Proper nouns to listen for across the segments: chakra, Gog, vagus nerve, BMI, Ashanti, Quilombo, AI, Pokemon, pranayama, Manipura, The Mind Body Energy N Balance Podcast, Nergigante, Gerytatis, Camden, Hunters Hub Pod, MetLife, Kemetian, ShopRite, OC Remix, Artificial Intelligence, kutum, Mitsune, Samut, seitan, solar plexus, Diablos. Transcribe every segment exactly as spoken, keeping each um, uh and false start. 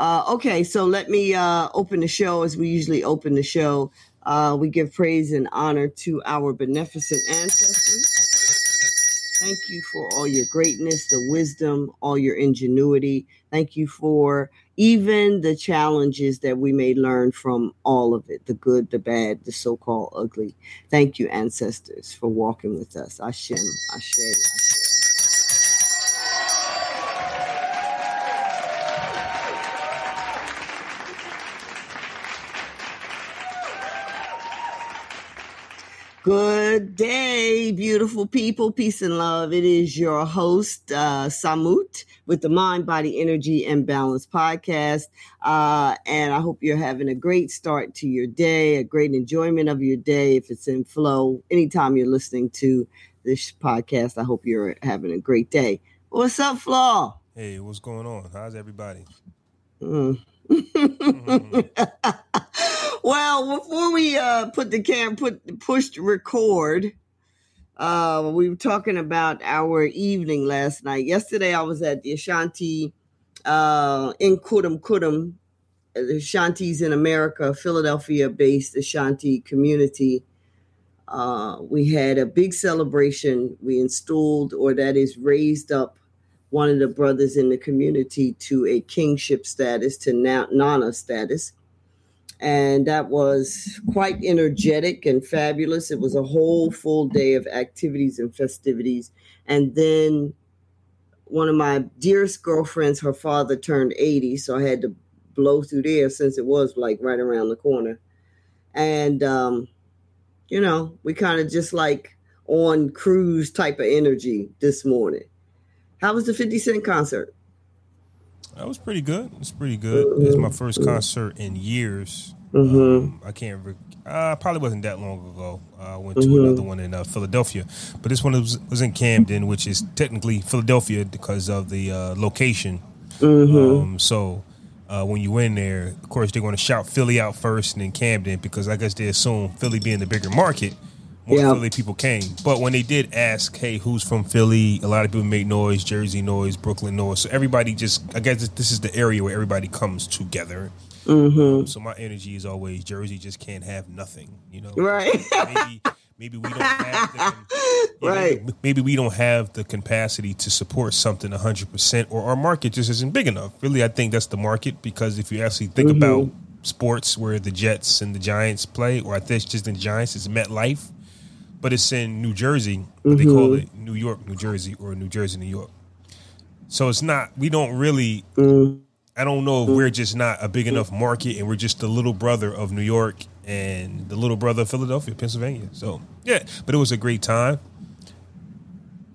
Uh, okay, so let me uh, open the show as we usually open the show. Uh, we give praise and honor to our beneficent ancestors. Thank you for all your greatness, the wisdom, all your ingenuity. Thank you for even the challenges that we may learn from all of it, the good, the bad, the so-called ugly. Thank you, ancestors, for walking with us. Ashem, Ashe, Ashe. Good day, beautiful people. Peace and love. It is your host, uh, Samut, with the Mind, Body, Energy, and Balance podcast. Uh, and I hope you're having a great start to your day, a great enjoyment of your day. If it's in flow, anytime you're listening to this podcast, I hope you're having a great day. What's up, Flaw? Hey, what's going on? How's everybody? Mm. Well, before we uh, put the cam, put pushed record, uh, we were talking about our evening last night. Yesterday, I was at the Ashanti uh, in Kutum Kutum, the Ashantis in America, Philadelphia-based Ashanti community. Uh, we had a big celebration. We installed, or that is raised up, one of the brothers in the community to a kingship status, to na- Nana status. And that was quite energetic and fabulous. It was a whole full day of activities and festivities. And then one of my dearest girlfriends, her father turned eighty, so I had to blow through there since it was like right around the corner. And, um, you know, we kind of just like on cruise type of energy this morning. How was the fifty cent concert? That was pretty good. It's pretty good. Mm-hmm. It's my first concert in years. Mm-hmm. Um, I can't. Re- I probably wasn't that long ago. I went to mm-hmm. another one in uh, Philadelphia, but this one was, was in Camden, which is technically Philadelphia because of the uh, location. Mm-hmm. Um, so uh, when you in there, of course they're going to shout Philly out first, and then Camden, because I guess they assume Philly being the bigger market. More yeah. Philly people came. But when they did ask, hey, who's from Philly? A lot of people made noise, Jersey noise, Brooklyn noise. So everybody just, I guess this is the area where everybody comes together. Mm-hmm. So my energy is always, Jersey just can't have nothing, you know? Right. Maybe, maybe we don't have the, right. know, maybe we don't have the capacity to support something one hundred percent, or our market just isn't big enough. Really, I think that's the market, because if you actually think mm-hmm. about sports where the Jets and the Giants play, or I think it's just the Giants, it's MetLife. But it's in New Jersey. But they mm-hmm. call it New York, New Jersey, or New Jersey, New York. So it's not, we don't really, mm. I don't know if we're just not a big enough market, and we're just the little brother of New York and the little brother of Philadelphia, Pennsylvania. So, yeah, but it was a great time.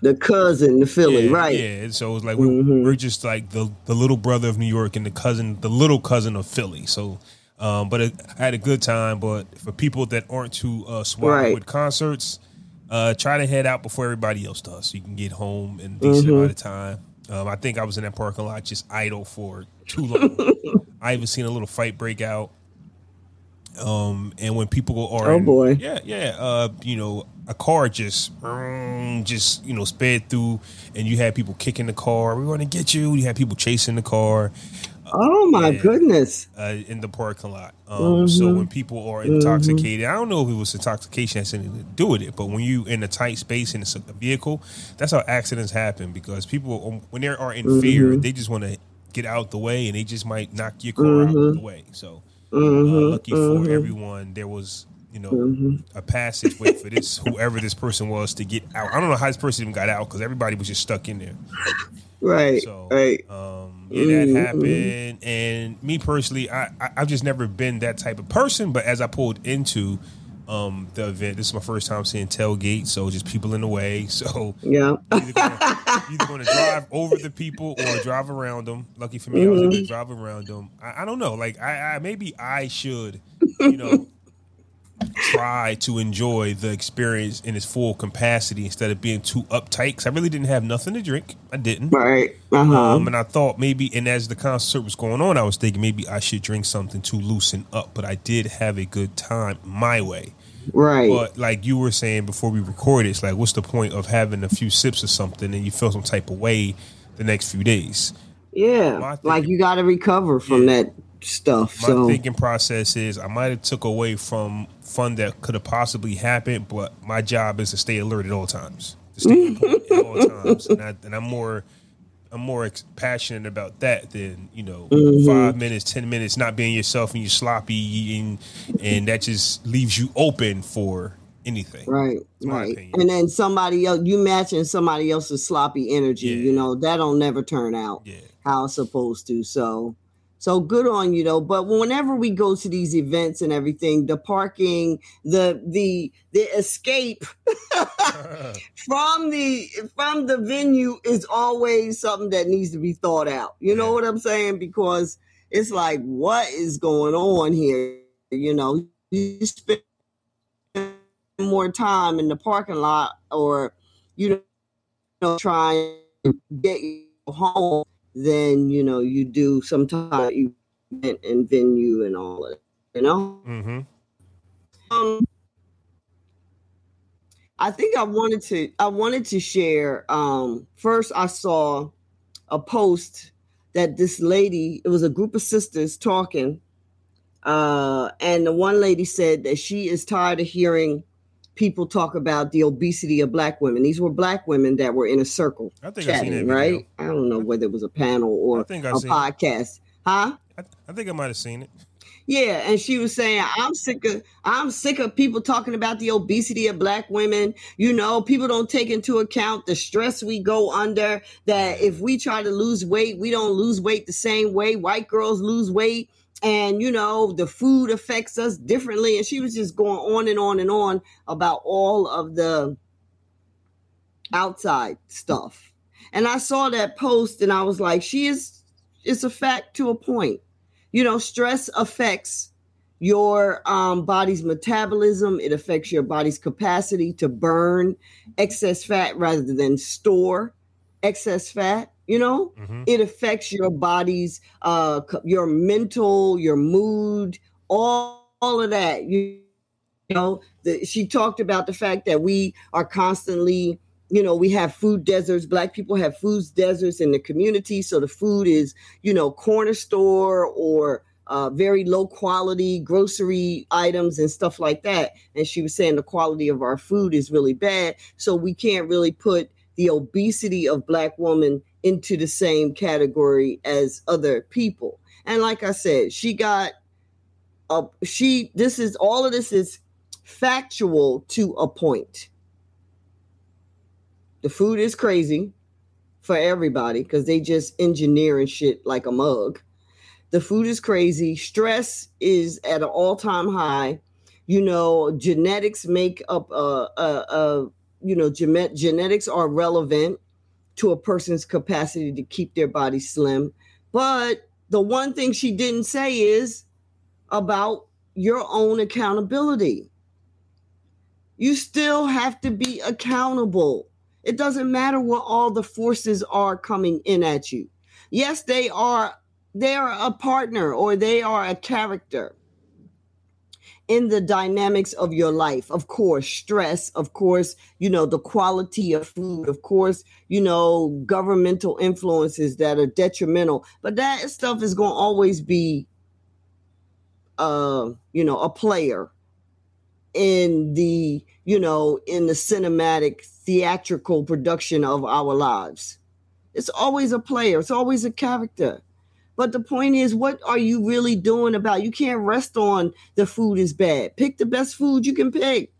The cousin, the Philly, yeah, right. Yeah, so it was like, we're, mm-hmm. we're just like the, the little brother of New York and the cousin, the little cousin of Philly. So, Um, but it, I had a good time. But for people that aren't too uh, swamped right. with concerts, uh, try to head out before everybody else does, so you can get home in a decent mm-hmm. amount of time. Um, I think I was in that parking lot just idle for too long. I even seen a little fight break out. Um, and when people go, oh in, boy, yeah, yeah, uh, you know, a car just, just you know, sped through, and you had people kicking the car. We want to get you. You had people chasing the car. Oh, my and, goodness. Uh, in the parking lot. Um, mm-hmm. So when people are intoxicated, mm-hmm. I don't know if it was intoxication has anything to do with it, but when you in a tight space and it's a vehicle, that's how accidents happen, because people, when they are in mm-hmm. fear, they just want to get out the way, and they just might knock your car mm-hmm. out of the way. So mm-hmm. uh, lucky mm-hmm. for everyone, there was, you know, mm-hmm. a passageway for this, whoever this person was, to get out. I don't know how this person even got out, because everybody was just stuck in there. Right, so, right. Um, yeah, that mm-hmm. happened. And me personally, I, I, I've just never been that type of person. But as I pulled into um, the event, this is my first time seeing tailgate, so just people in the way. So yeah, either going to drive over the people or drive around them. Lucky for me, mm-hmm. I was able to drive around them. I, I don't know. Like, I, I maybe I should, you know, try to enjoy the experience in its full capacity instead of being too uptight, because I really didn't have nothing to drink. I didn't. Right. Uh-huh. Um, and I thought maybe, and as the concert was going on, I was thinking maybe I should drink something to loosen up, but I did have a good time my way. Right. But like you were saying before we recorded, it's like, what's the point of having a few sips of something and you feel some type of way the next few days? Yeah, like you got to recover from yeah. that stuff. My so. thinking process is I might have took away from fun that could have possibly happened, but my job is to stay alert at all times. To stay alert at all times, and, I, and I'm more, I'm more passionate about that than you know, mm-hmm. five minutes, ten minutes not being yourself and you're sloppy, and and that just leaves you open for anything. Right, right. Opinion. And then somebody else, you matching somebody else's sloppy energy. Yeah. You know that don't never turn out yeah. how it's supposed to. So. So good on you though. But whenever we go to these events and everything, the parking, the the the escape from the from the venue is always something that needs to be thought out. You know what I'm saying? Because it's like, what is going on here? You know, you spend more time in the parking lot, or you know, trying to get you home. Then you know you do sometimes you and venue and all that, you know. Mm-hmm. Um, I think I wanted to I wanted to share. Um, first, I saw a post that this lady. It was a group of sisters talking, uh, and the one lady said that she is tired of hearing people talk about the obesity of black women. These were black women that were in a circle I think chatting, I've seen right? I don't know whether it was a panel or a podcast. It. Huh? I, th- I think I might have seen it. Yeah, and she was saying, I'm sick of I'm sick of people talking about the obesity of black women. You know, people don't take into account the stress we go under, that if we try to lose weight, we don't lose weight the same way white girls lose weight. And, you know, the food affects us differently. And she was just going on and on and on about all of the outside stuff. And I saw that post and I was like, she is, it's a fact to a point. You know, stress affects your um, body's metabolism. It affects your body's capacity to burn excess fat rather than store excess fat. You know, mm-hmm. it affects your body's, uh, your mental, your mood, all, all of that. You, you know, the, she talked about the fact that we are constantly, you know, we have food deserts. Black people have food deserts in the community. So the food is, you know, corner store or uh, very low quality grocery items and stuff like that. And she was saying the quality of our food is really bad. So we can't really put the obesity of black women into the same category as other people. And like I said, she got a, she, this is, all of this is factual to a point. The food is crazy for everybody because they just engineering shit like a mug. The food is crazy. Stress is at an all-time high. You know, genetics make up, uh, uh, uh, you know, gene- genetics are relevant to a person's capacity to keep their body slim. But the one thing she didn't say is about your own accountability. You still have to be accountable. It doesn't matter what all the forces are coming in at you. Yes, they are, they are a partner or they are a character in the dynamics of your life. Of course, stress, of course, you know, the quality of food, of course, you know, governmental influences that are detrimental, but that stuff is going to always be, uh, you know, a player in the, you know, in the cinematic theatrical production of our lives. It's always a player. It's always a character. But the point is, what are you really doing about? You can't rest on the food is bad. Pick the best food you can pick.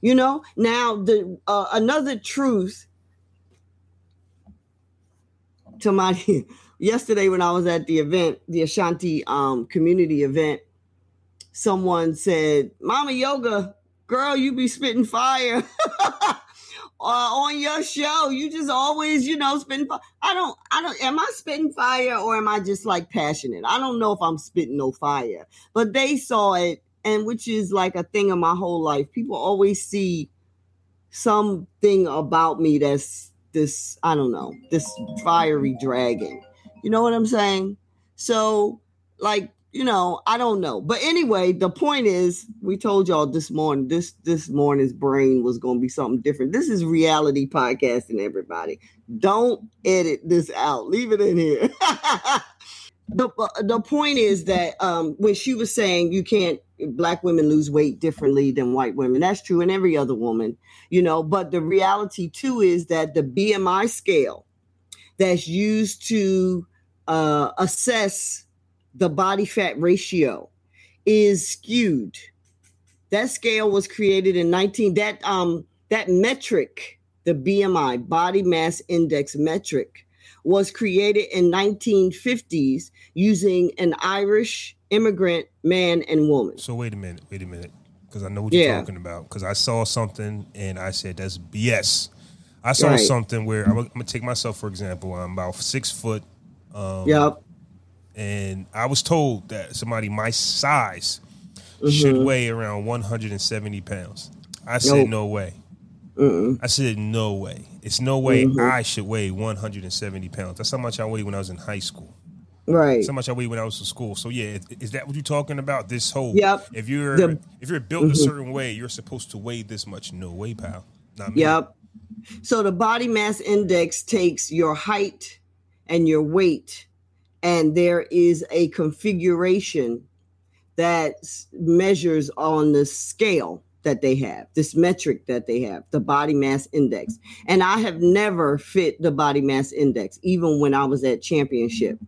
You know, now the uh, another truth. To my yesterday when I was at the event, the Ashanti um, community event, someone said, "Mama Yoga, girl, you be spitting fire." Uh, on your show, you just always, you know, spitting fire. I don't, I don't, am I spitting fire or am I just like passionate? I don't know if I'm spitting no fire, but they saw it, and which is like a thing of my whole life. People always see something about me that's this, I don't know, this fiery dragon. You know what I'm saying? So, like, you know, I don't know. But anyway, the point is, we told y'all this morning, this this morning's brain was going to be something different. This is reality podcasting, everybody. Don't edit this out. Leave it in here. the The point is that um, when she was saying you can't, Black women lose weight differently than white women. That's true in every other woman, you know. But the reality too is that the B M I scale that's used to uh, assess the body fat ratio is skewed. That scale was created in nineteen That um that metric, the B M I body mass index metric, was created in nineteen fifties using an Irish immigrant man and woman. So wait a minute, wait a minute, because I know what you're yeah. talking about. Because I saw something and I said that's B S. I saw right. something where I'm, I'm gonna take myself for example. I'm about six foot. Um, yep. And I was told that somebody my size mm-hmm. should weigh around one hundred seventy pounds. I said nope. no way. Mm-mm. I said no way. It's no way mm-hmm. I should weigh one hundred seventy pounds. That's how much I weighed when I was in high school. Right. So much I weighed when I was in school. So yeah, is that what you're talking about? This whole yep. if you're the, if you're built mm-hmm. a certain way, you're supposed to weigh this much. No way, pal. Not me. Yep. So the body mass index takes your height and your weight, and there is a configuration that measures on the scale that they have, this metric that they have, the body mass index. And I have never fit the body mass index, even when I was at championship,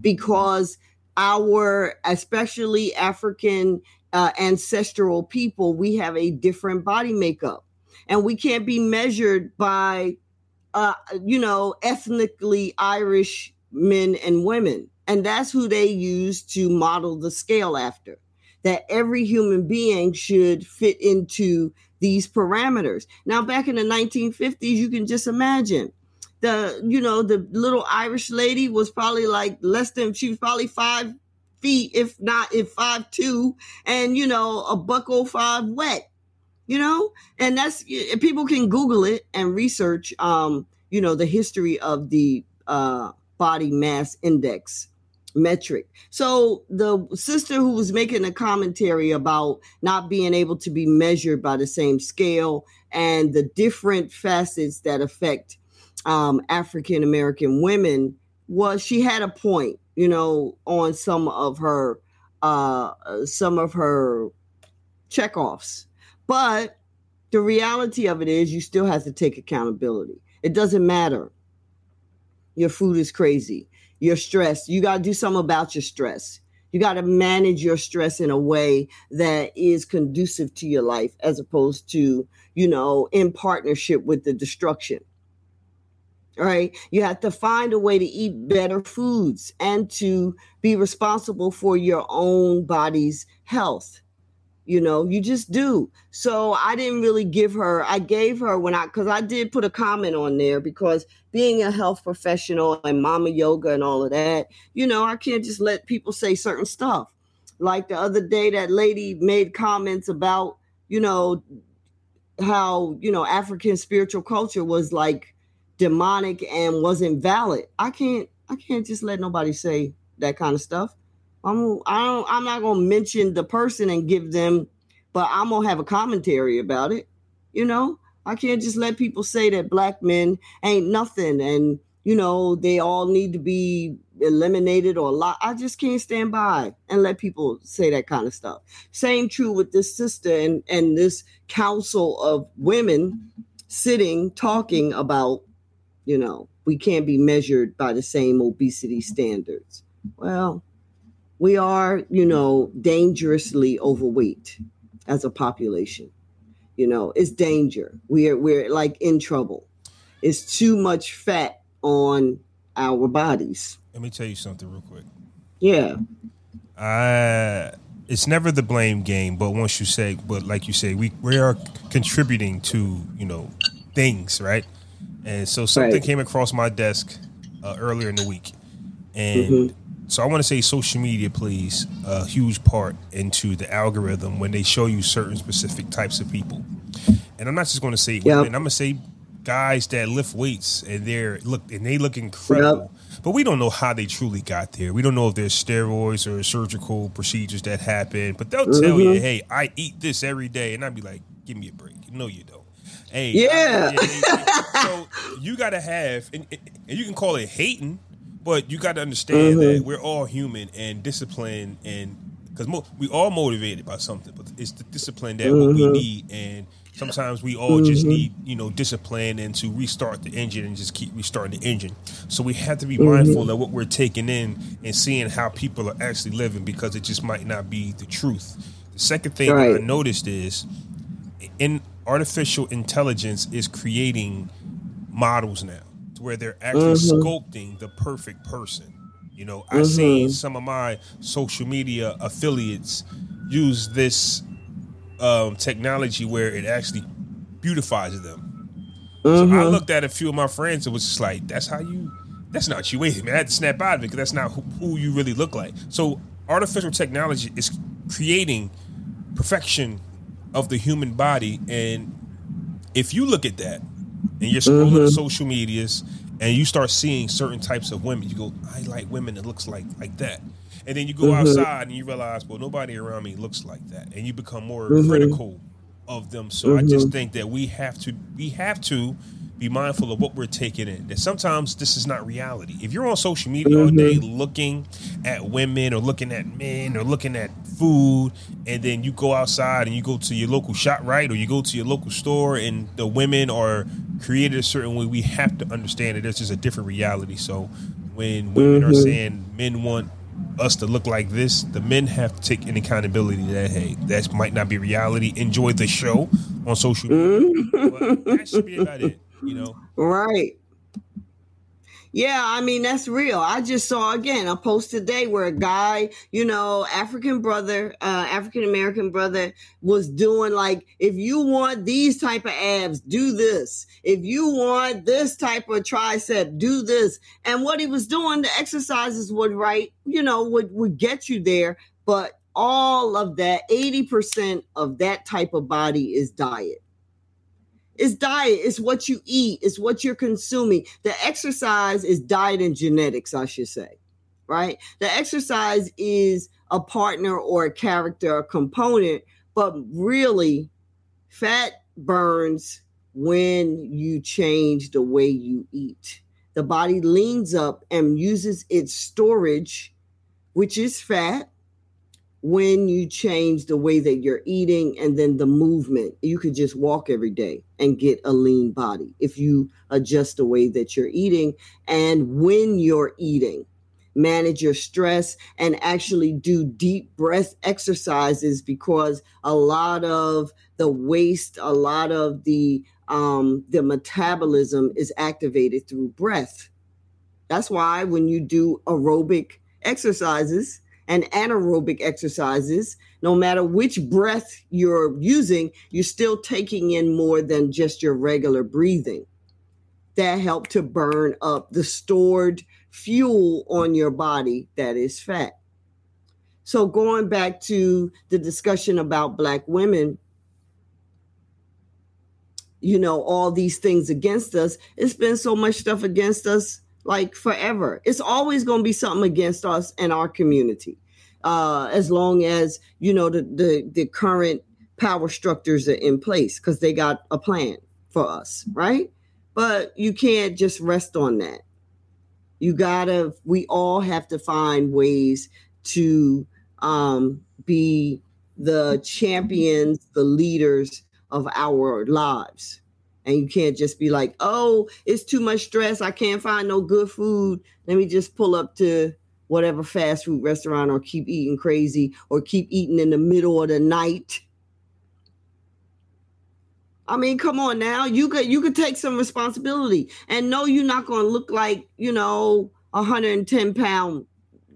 because our, especially African uh, ancestral people, we have a different body makeup, and we can't be measured by, uh, you know, ethnically Irish men and women. And that's who they use to model the scale after. That every human being should fit into these parameters. Now, back in the nineteen fifties, you can just imagine the, you know, the little Irish lady was probably like less than, she was probably five feet, if not, if five, two, and, you know, a buck oh five wet, you know, and that's, people can Google it and research, um, you know, the history of the uh, body mass index metric. So the sister who was making a commentary about not being able to be measured by the same scale and the different facets that affect um, African American women was, she had a point, you know, on some of her uh, some of her checkoffs. But the reality of it is, you still have to take accountability. It doesn't matter. Your food is crazy. Your stress, you got to do something about your stress. You got to manage your stress in a way that is conducive to your life, as opposed to, you know, in partnership with the destruction. All right. You have to find a way to eat better foods and to be responsible for your own body's health. You know, you just do. So I didn't really give her, I gave her when I, because I did put a comment on there, because being a health professional and mama yoga and all of that, you know, I can't just let people say certain stuff. Like the other day, that lady made comments about, you know, how, you know, African spiritual culture was like demonic and wasn't valid. I can't, I can't just let nobody say that kind of stuff. I'm I don't, I'm not going to mention the person and give them, but I'm going to have a commentary about it. You know, I can't just let people say that Black men ain't nothing and, you know, they all need to be eliminated or lot. I just can't stand by and let people say that kind of stuff. Same true with this sister and, and this council of women sitting, talking about, you know, we can't be measured by the same obesity standards. Well, we are, you know, dangerously overweight as a population. You know, it's danger. We're we're like in trouble. It's too much fat on our bodies. Let me tell you something real quick. Yeah. Uh it's never the blame game, but once you say, but like you say, we, we are contributing to, you know, things, right? And so something right. came across my desk uh, earlier in the week, and. Mm-hmm. So I want to say social media plays a huge part into the algorithm when they show you certain specific types of people. And I'm not just going to say women. Yep. I'm going to say guys that lift weights and they're look and they look incredible, yep. but we don't know how they truly got there. We don't know if there's steroids or surgical procedures that happen. But they'll mm-hmm. tell you, "Hey, I eat this every day," and I'd be like, "Give me a break." No, you don't. Hey, yeah. I, yeah hey, so you gotta have, and, and you can call it hating, but you gotta understand mm-hmm. that we're all human and disciplined, and because mo- we all motivated by something, but it's the discipline that mm-hmm. what we need and. Sometimes we all mm-hmm. just need, you know, discipline and to restart the engine and just keep restarting the engine. So we have to be mm-hmm. mindful of what we're taking in and seeing how people are actually living, because it just might not be the truth. The second thing right. that I noticed is in artificial intelligence is creating models now to where they're actually mm-hmm. sculpting the perfect person. You know, mm-hmm. I've seen some of my social media affiliates use this Um, technology where it actually beautifies them. Mm-hmm. So I looked at a few of my friends and was just like, that's how you, that's not you. Wait a minute, I had to snap out of it because that's not who, who you really look like. So artificial technology is creating perfection of the human body. And if you look at that and you're scrolling mm-hmm. social medias and you start seeing certain types of women, you go, I like women that looks like, like that. And then you go mm-hmm. outside and you realize, well, nobody around me looks like that, and you become more mm-hmm. critical of them. So mm-hmm. I just think that we have to we have to be mindful of what we're taking in. That sometimes this is not reality. If you're on social media mm-hmm. all day looking at women or looking at men or looking at food, and then you go outside and you go to your local ShopRite or you go to your local store, and the women are created a certain way, we have to understand that there's just a different reality. So when women mm-hmm. are saying men want us to look like this, the men have to take an accountability that, hey, that might not be reality. Enjoy the show on social media. But that should be about it, you know? Right. Yeah, I mean, that's real. I just saw, again, a post today where a guy, you know, African brother, uh, African-American brother was doing like, if you want these type of abs, do this. If you want this type of tricep, do this. And what he was doing, the exercises would, right, you know, would, would get you there. But all of that, eighty percent of that type of body is diet. It's diet. It's what you eat. It's what you're consuming. The exercise is diet and genetics, I should say, right? The exercise is a partner or a character, a component, but really fat burns when you change the way you eat. The body leans up and uses its storage, which is fat, when you change the way that you're eating and then the movement. You could just walk every day and get a lean body if you adjust the way that you're eating and when you're eating. Manage your stress and actually do deep breath exercises, because a lot of the waste, a lot of the um, the metabolism is activated through breath. That's why when you do aerobic exercises and anaerobic exercises, no matter which breath you're using, you're still taking in more than just your regular breathing. That helps to burn up the stored fuel on your body that is fat. So going back to the discussion about Black women, you know, all these things against us, it's been so much stuff against us like forever. It's always going to be something against us and our community. Uh, as long as, you know, the, the, the current power structures are in place, because they got a plan for us, right? But you can't just rest on that. You gotta, we all have to find ways to um, be the champions, the leaders of our lives. And you can't just be like, oh, it's too much stress. I can't find no good food. Let me just pull up to whatever fast food restaurant, or keep eating crazy, or keep eating in the middle of the night. I mean, come on now. You could you could take some responsibility and know you're not going to look like, you know, a one hundred ten pound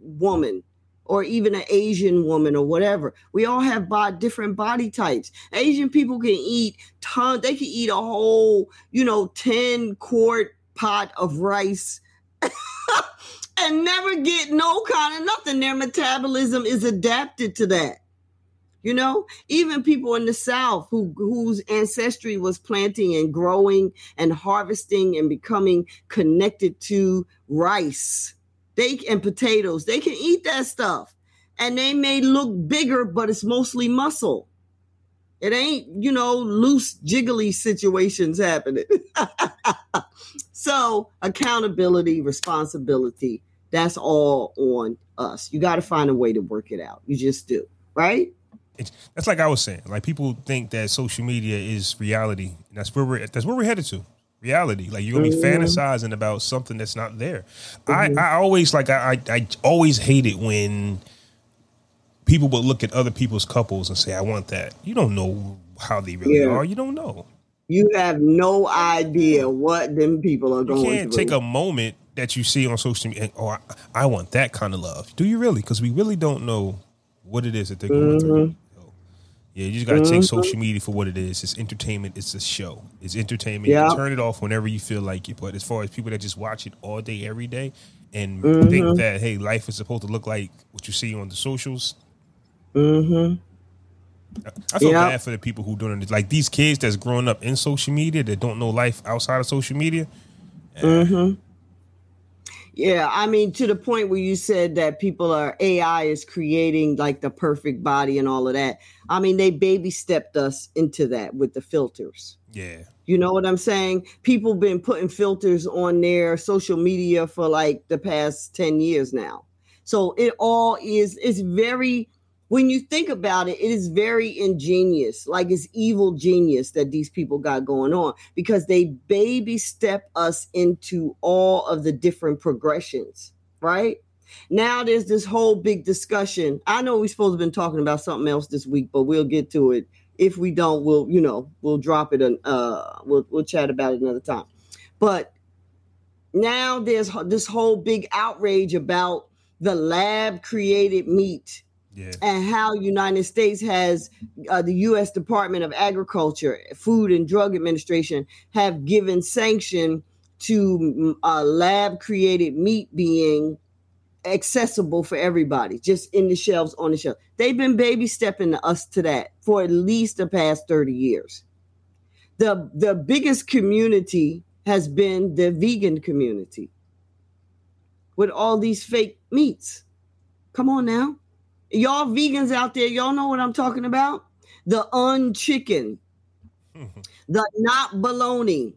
woman, or even an Asian woman or whatever. We all have by different body types. Asian people can eat tons. They can eat a whole, you know, ten quart pot of rice and never get no kind of nothing. Their metabolism is adapted to that. You know, even people in the South who whose ancestry was planting and growing and harvesting and becoming connected to rice, they and potatoes, they can eat that stuff. And they may look bigger, but it's mostly muscle. It ain't, you know, loose, jiggly situations happening. So accountability, responsibility, that's all on us. You got to find a way to work it out. You just do, right? It's, that's like I was saying. Like, people think that social media is reality. And that's where we're that's where we're headed to. Reality. Like, you're gonna be mm-hmm. fantasizing about something that's not there. Mm-hmm. I, I always like I, I I always hate it when people will look at other people's couples and say, I want that. You don't know how they really yeah. are. You don't know. You have no idea what them people are you going through. You can't take a moment that you see on social media and, oh, I, I want that kind of love. Do you really? Because we really don't know what it is that they're going mm-hmm. through. Yeah, you just got to mm-hmm. take social media for what it is. It's entertainment. It's a show. It's entertainment. Yeah. You turn it off whenever you feel like it. But as far as people that just watch it all day, every day, and mm-hmm. think that, hey, life is supposed to look like what you see on the socials. Mm-hmm. I, I feel yeah. bad for the people who don't, like these kids that's growing up in social media that don't know life outside of social media. Uh, mm-hmm. Yeah, I mean, to the point where you said that people are, A I is creating like the perfect body and all of that. I mean, they baby stepped us into that with the filters. Yeah. You know what I'm saying? People been putting filters on their social media for like the past ten years now. So it all is, it's very, when you think about it, it is very ingenious. Like, it's evil genius that these people got going on, because they baby step us into all of the different progressions, right? Now there's this whole big discussion. I know we're supposed to have been talking about something else this week, but we'll get to it. If we don't, we'll, you know, we'll drop it and uh, we'll, we'll chat about it another time. But now there's this whole big outrage about the lab created meat. Yeah. And how United States has uh, the U S Department of Agriculture, Food and Drug Administration have given sanction to uh, lab created meat being accessible for everybody, just in the shelves, on the shelf. They've been baby stepping us to that for at least the past thirty years. The, the biggest community has been the vegan community with all these fake meats. Come on now. Y'all vegans out there, y'all know what I'm talking about? The unchicken, the not bologna,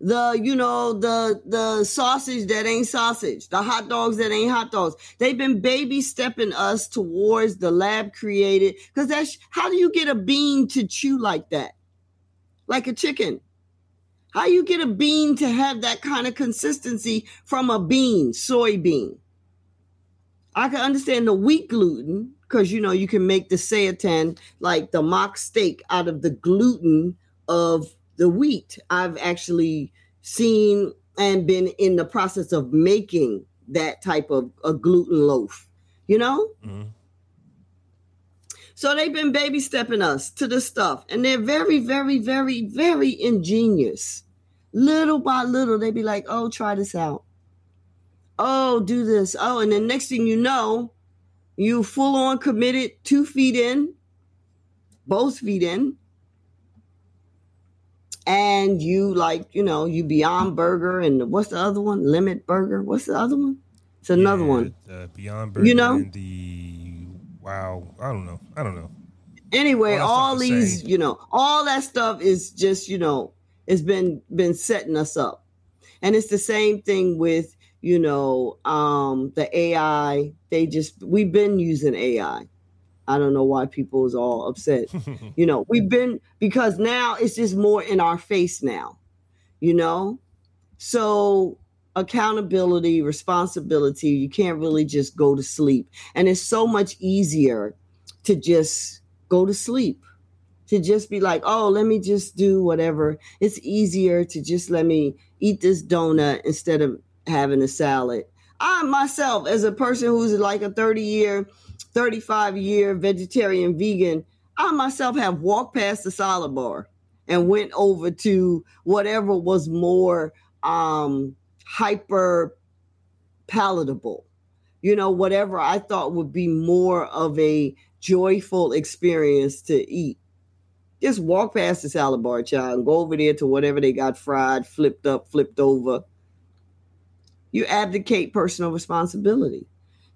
the, you know, the the sausage that ain't sausage, the hot dogs that ain't hot dogs. They've been baby stepping us towards the lab created, because that's, how do you get a bean to chew like that? Like a chicken. How you get a bean to have that kind of consistency from a bean, soybean? I can understand the wheat gluten, because, you know, you can make the seitan, like the mock steak, out of the gluten of the wheat. I've actually seen and been in the process of making that type of a gluten loaf, you know? Mm-hmm. So they've been baby stepping us to this stuff. And they're very, very, very, very ingenious. Little by little, they be like, oh, try this out. Oh, do this. Oh, and the next thing you know, you full on committed, two feet in, both feet in. And you like, you know, you Beyond Burger and what's the other one? Limit Burger. What's the other one? It's another yeah, one. The Beyond Burger, you know? And the Wow. I don't know. I don't know. Anyway, all, all these, you know, all that stuff is just, you know, it's been been setting us up. And it's the same thing with, you know, um, the A I, they just, we've been using A I. I don't know why people is all upset. You know, we've been, because now it's just more in our face now, you know? So accountability, responsibility, you can't really just go to sleep. And it's so much easier to just go to sleep, to just be like, oh, let me just do whatever. It's easier to just let me eat this donut instead of having a salad. I myself, as a person who's like a thirty year, thirty-five year vegetarian vegan, I myself have walked past the salad bar and went over to whatever was more um, hyper palatable. you know, whatever I thought would be more of a joyful experience to eat. Just walk past the salad bar, child, and go over there to whatever they got fried, flipped up, flipped over. You abdicate personal responsibility.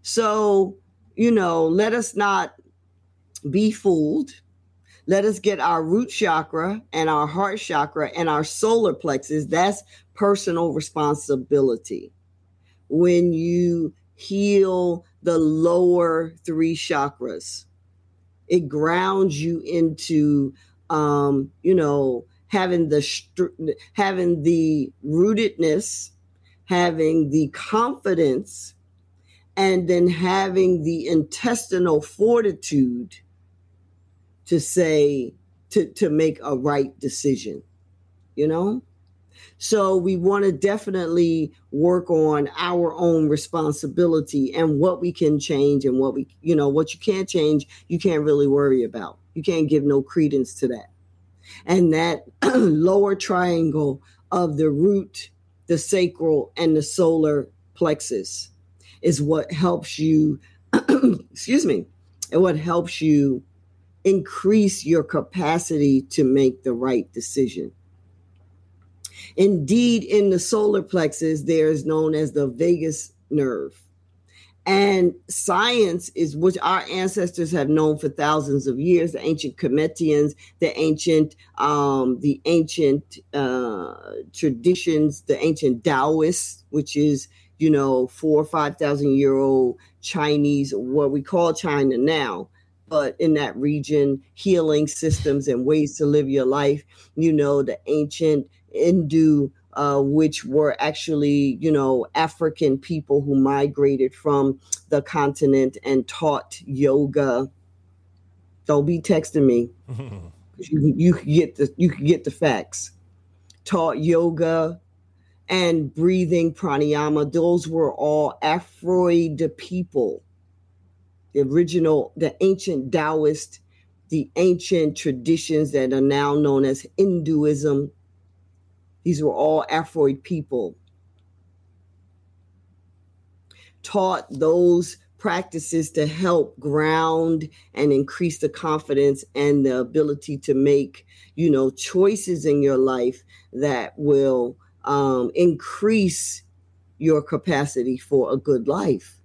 So, you know, let us not be fooled. Let us get our root chakra and our heart chakra and our solar plexus. That's personal responsibility. When you heal the lower three chakras, it grounds you into, um, you know, having the having the rootedness, having the confidence, and then having the intestinal fortitude to say, to, to make a right decision, you know? So we want to definitely work on our own responsibility and what we can change and what we, you know, what you can't change, you can't really worry about. You can't give no credence to that. And that lower triangle of the root, the sacral, and the solar plexus is what helps you, excuse me, and what helps you increase your capacity to make the right decision. Indeed, in the solar plexus, there is known as the vagus nerve. And science is, which our ancestors have known for thousands of years, the ancient Kemetians, the ancient, um, the ancient uh, traditions, the ancient Taoist, which is, you know, four or five thousand year old Chinese, what we call China now, but in that region, healing systems and ways to live your life. You know, the ancient Hindu, uh, which were actually, you know, African people who migrated from the continent and taught yoga. Don't be texting me. you, you get the you can get the facts. Taught yoga and breathing, pranayama. Those were all Afroid people. The original, the ancient Taoist, the ancient traditions that are now known as Hinduism. These were all Afroid people. Taught those practices to help ground and increase the confidence and the ability to make, you know, choices in your life that will um, increase your capacity for a good life,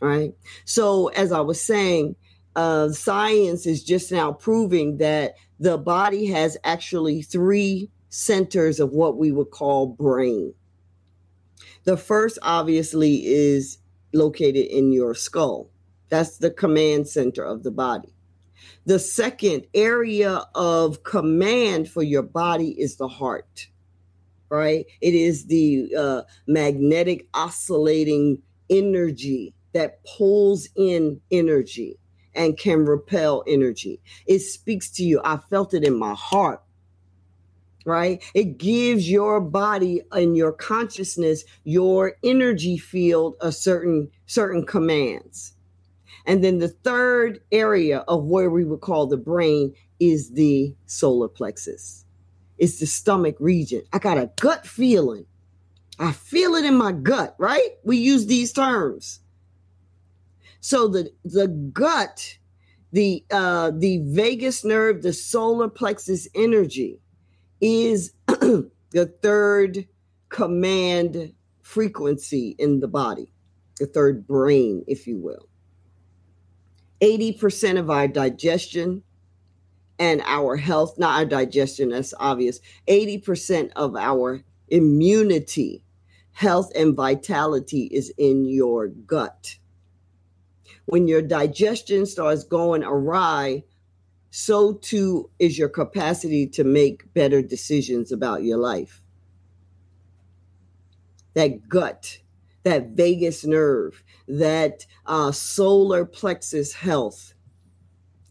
right? So as I was saying, uh, science is just now proving that the body has actually three centers of what we would call brain. The first, obviously, is located in your skull. That's the command center of the body. The second area of command for your body is the heart, right? It is the uh, magnetic oscillating energy that pulls in energy and can repel energy. It speaks to you. I felt it in my heart. Right? It gives your body and your consciousness, your energy field, a certain certain commands. And then the third area of where we would call the brain is the solar plexus. It's the stomach region. I got a gut feeling. I feel it in my gut, right? We use these terms. So the, the gut, the uh, the vagus nerve, the solar plexus energy, is the third command frequency in the body, the third brain, if you will. eighty percent of our digestion and our health, not our digestion, that's obvious, eighty percent of our immunity, health, and vitality is in your gut. When your digestion starts going awry, so too is your capacity to make better decisions about your life. That gut, that vagus nerve, that uh, solar plexus health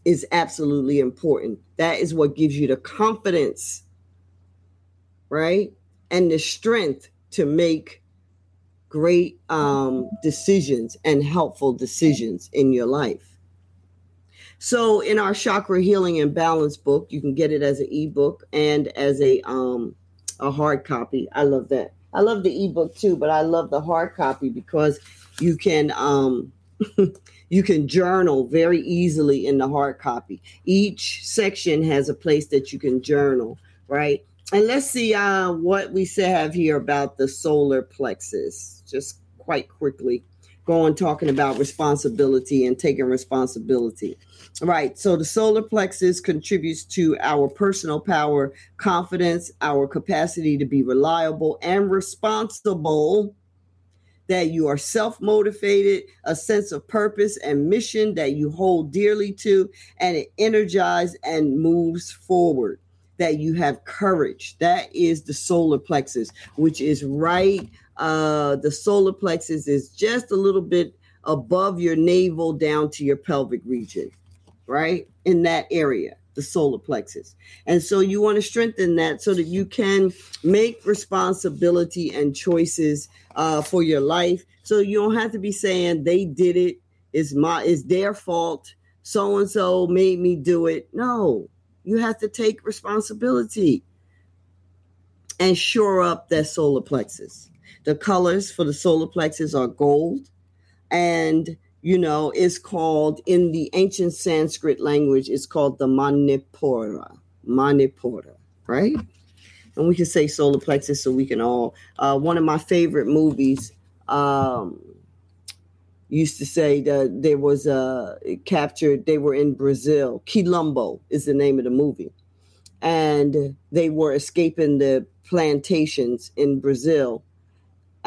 is absolutely important. That is what gives you the confidence, right? And the strength to make great um, decisions and helpful decisions in your life. So in our Chakra Healing and Balance book, you can get it as an ebook and as a um, a hard copy. I love that. I love the ebook too, but I love the hard copy because you can um, You can journal very easily in the hard copy. Each section has a place that you can journal, right? And let's see uh, what we have here about the solar plexus, just quite quickly. Going, talking about responsibility and taking responsibility. All right, so the solar plexus contributes to our personal power, confidence, our capacity to be reliable and responsible, that you are self-motivated, a sense of purpose and mission that you hold dearly to, and it energizes and moves forward, that you have courage. That is the solar plexus, which is right. Uh, the solar plexus is just a little bit above your navel down to your pelvic region, right? In that area, the solar plexus. And so you want to strengthen that so that you can make responsibility and choices uh, for your life. So you don't have to be saying they did it. It's my, it's their fault. So-and-so made me do it. No, you have to take responsibility and shore up that solar plexus. The colors for the solar plexus are gold, and, you know, it's called, in the ancient Sanskrit language, it's called the Manipura, Manipura, right? And we can say solar plexus so we can all, uh, one of my favorite movies um, used to say that there was a captured, they were in Brazil, Quilombo is the name of the movie, and they were escaping the plantations in Brazil.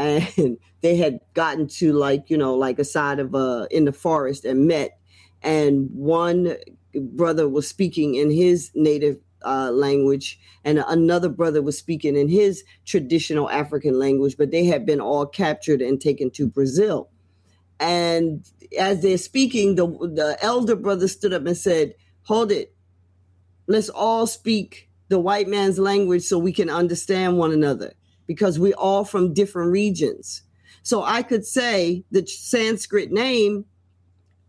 And they had gotten to, like, you know, like a side of uh in the forest and met. And one brother was speaking in his native uh, language, and another brother was speaking in his traditional African language. But they had been all captured and taken to Brazil. And as they're speaking, the the elder brother stood up and said, "Hold it, let's all speak the white man's language so we can understand one another." Because we all from different regions. So I could say the Sanskrit name,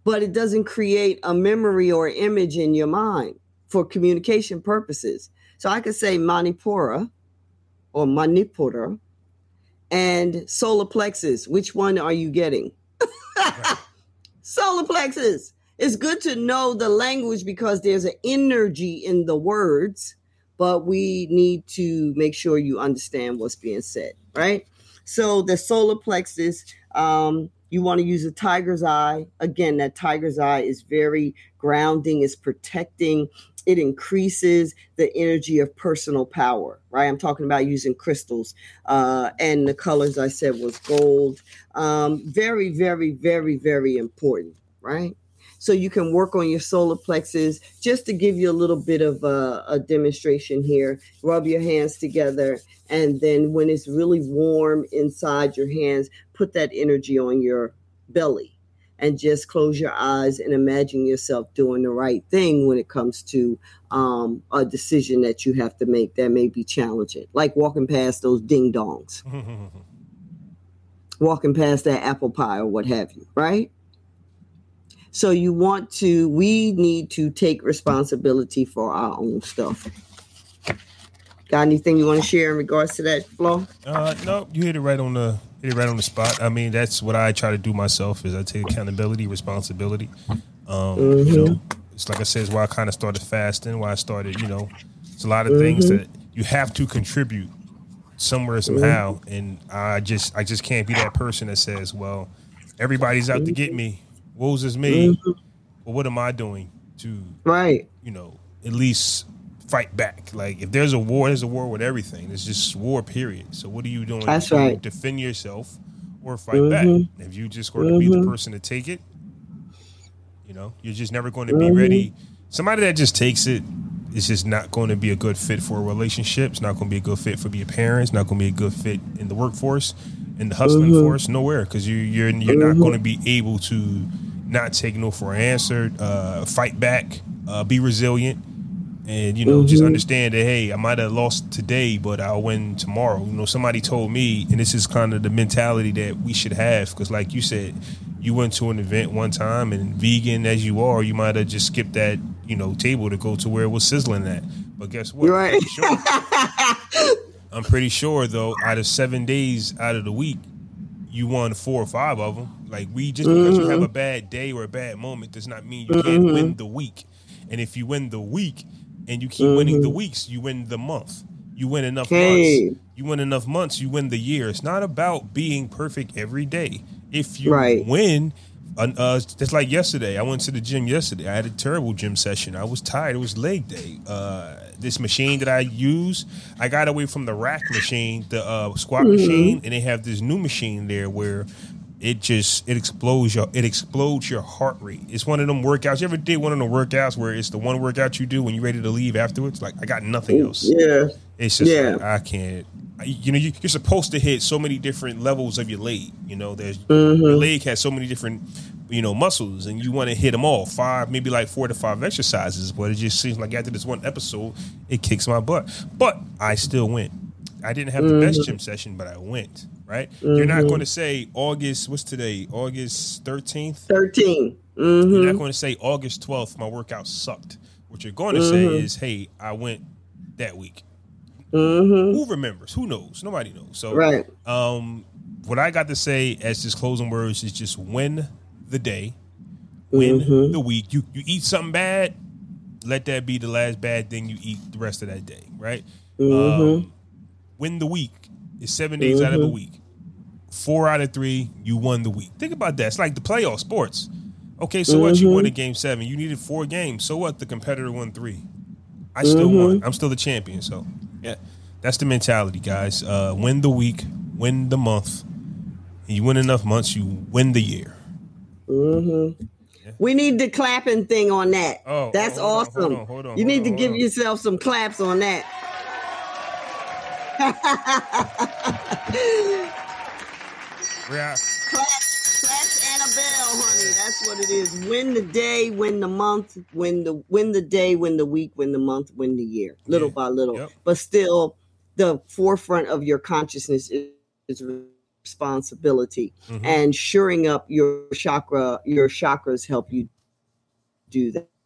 but it doesn't create a memory or image in your mind for communication purposes. So I could say Manipura or Manipura and solar plexus. Which one are you getting? Right. Solar plexus. It's good to know the language because there's an energy in the words. But we need to make sure you understand what's being said, right? So the solar plexus, um, you want to use a tiger's eye. Again, that tiger's eye is very grounding, it's protecting. It increases the energy of personal power, right? I'm talking about using crystals. Uh, and the colors I said was gold. Um, very, very, very, very important, right? So you can work on your solar plexus. Just to give you a little bit of a, a demonstration here, rub your hands together. And then when it's really warm inside your hands, put that energy on your belly and just close your eyes and imagine yourself doing the right thing when it comes to um, a decision that you have to make that may be challenging, like walking past those ding dongs, walking past that apple pie or what have you, right? So you want to, we need to take responsibility for our own stuff. Got anything you want to share in regards to that, Flo? Uh, no, you hit it right on the hit it right on the spot. I mean, that's what I try to do myself is I take accountability, responsibility. Um, mm-hmm. You know, it's like I said, it's why I kind of started fasting, why I started, you know, it's a lot of mm-hmm. things that you have to contribute somewhere, somehow. Mm-hmm. And I just, I just can't be that person that says, well, everybody's out mm-hmm. to get me. Woes is me. Mm-hmm. Well, what am I doing to, right? You know, at least fight back. Like if there's a war, there's a war with everything. It's just war, period. So what are you doing That's to right. defend yourself or fight mm-hmm. back? If you just going to mm-hmm. be the person to take it, you know, you're just never going to mm-hmm. be ready. Somebody that just takes it is just not going to be a good fit for a relationship. It's not going to be a good fit for your parents. Not going to be a good fit in the workforce, in the hustling mm-hmm. force, nowhere. Because you, you're you're mm-hmm. not going to be able to. Not take no for an answer, uh, fight back, uh, be resilient, and, you know, mm-hmm. just understand that, hey, I might have lost today, but I'll win tomorrow. You know, somebody told me, and this is kind of the mentality that we should have, because like you said, you went to an event one time, and vegan as you are, you might have just skipped that, you know, table to go to where it was sizzling at. But guess what? Right. I'm pretty sure, I'm pretty sure though, out of seven days out of the week, you won four or five of them. Like, we just because mm-hmm. you have a bad day or a bad moment does not mean you mm-hmm. can't win the week. And if you win the week and you keep mm-hmm. winning the weeks, you win the month. You win enough okay. months. You win enough months. You win the year. It's not about being perfect every day. If you right. win, uh, just like yesterday, I went to the gym yesterday. I had a terrible gym session. I was tired. It was leg day. Uh, this machine that I use, I got away from the rack machine, the uh, squat mm-hmm. machine, and they have this new machine there where it just it explodes your it explodes your heart rate. It's one of them workouts. You ever did one of them workouts where it's the one workout you do when you're ready to leave afterwards? Like, I got nothing else. Yeah, it's just yeah. Like, I can't. You know, you, you're supposed to hit so many different levels of your leg. You know, there's mm-hmm. your leg has so many different, you know, muscles, and you want to hit them all. Five, maybe like four to five exercises, but it just seems like after this one episode, it kicks my butt. But I still went. I didn't have mm-hmm. the best gym session, but I went. Right? Mm-hmm. You're not going to say August. What's today? August thirteenth. thirteenth. Mm-hmm. You're not going to say August twelfth. My workout sucked. What you're going to mm-hmm. say is, hey, I went that week. Mm-hmm. Who remembers? Who knows? Nobody knows. So, right. um, what I got to say as just closing words is just win the day, win mm-hmm. the week. You you eat something bad, let that be the last bad thing you eat the rest of that day, right? Mm-hmm. Um, win the week. It's seven days mm-hmm. out of a week. Four out of three, you won the week. Think about that. It's like the playoff sports. Okay, so mm-hmm. what? You won a game seven. You needed four games. So what? The competitor won three. I still mm-hmm. won. I'm still the champion, so... Yeah, that's the mentality, guys. Uh, win the week, win the month. You win enough months, you win the year. Mm-hmm. Yeah. We need the clapping thing on that. Oh, that's oh, hold awesome. On, hold on, hold on, you hold need on, to give on. yourself some claps on that. Yeah. Claps, claps and a bell, honey. That's what it is. Win the day, win the month, win the win the day, win the week, win the month, win the year, little yeah. by little. Yep. But still, the forefront of your consciousness is, is responsibility, mm-hmm. and shoring up your chakra. Your chakras help you do that.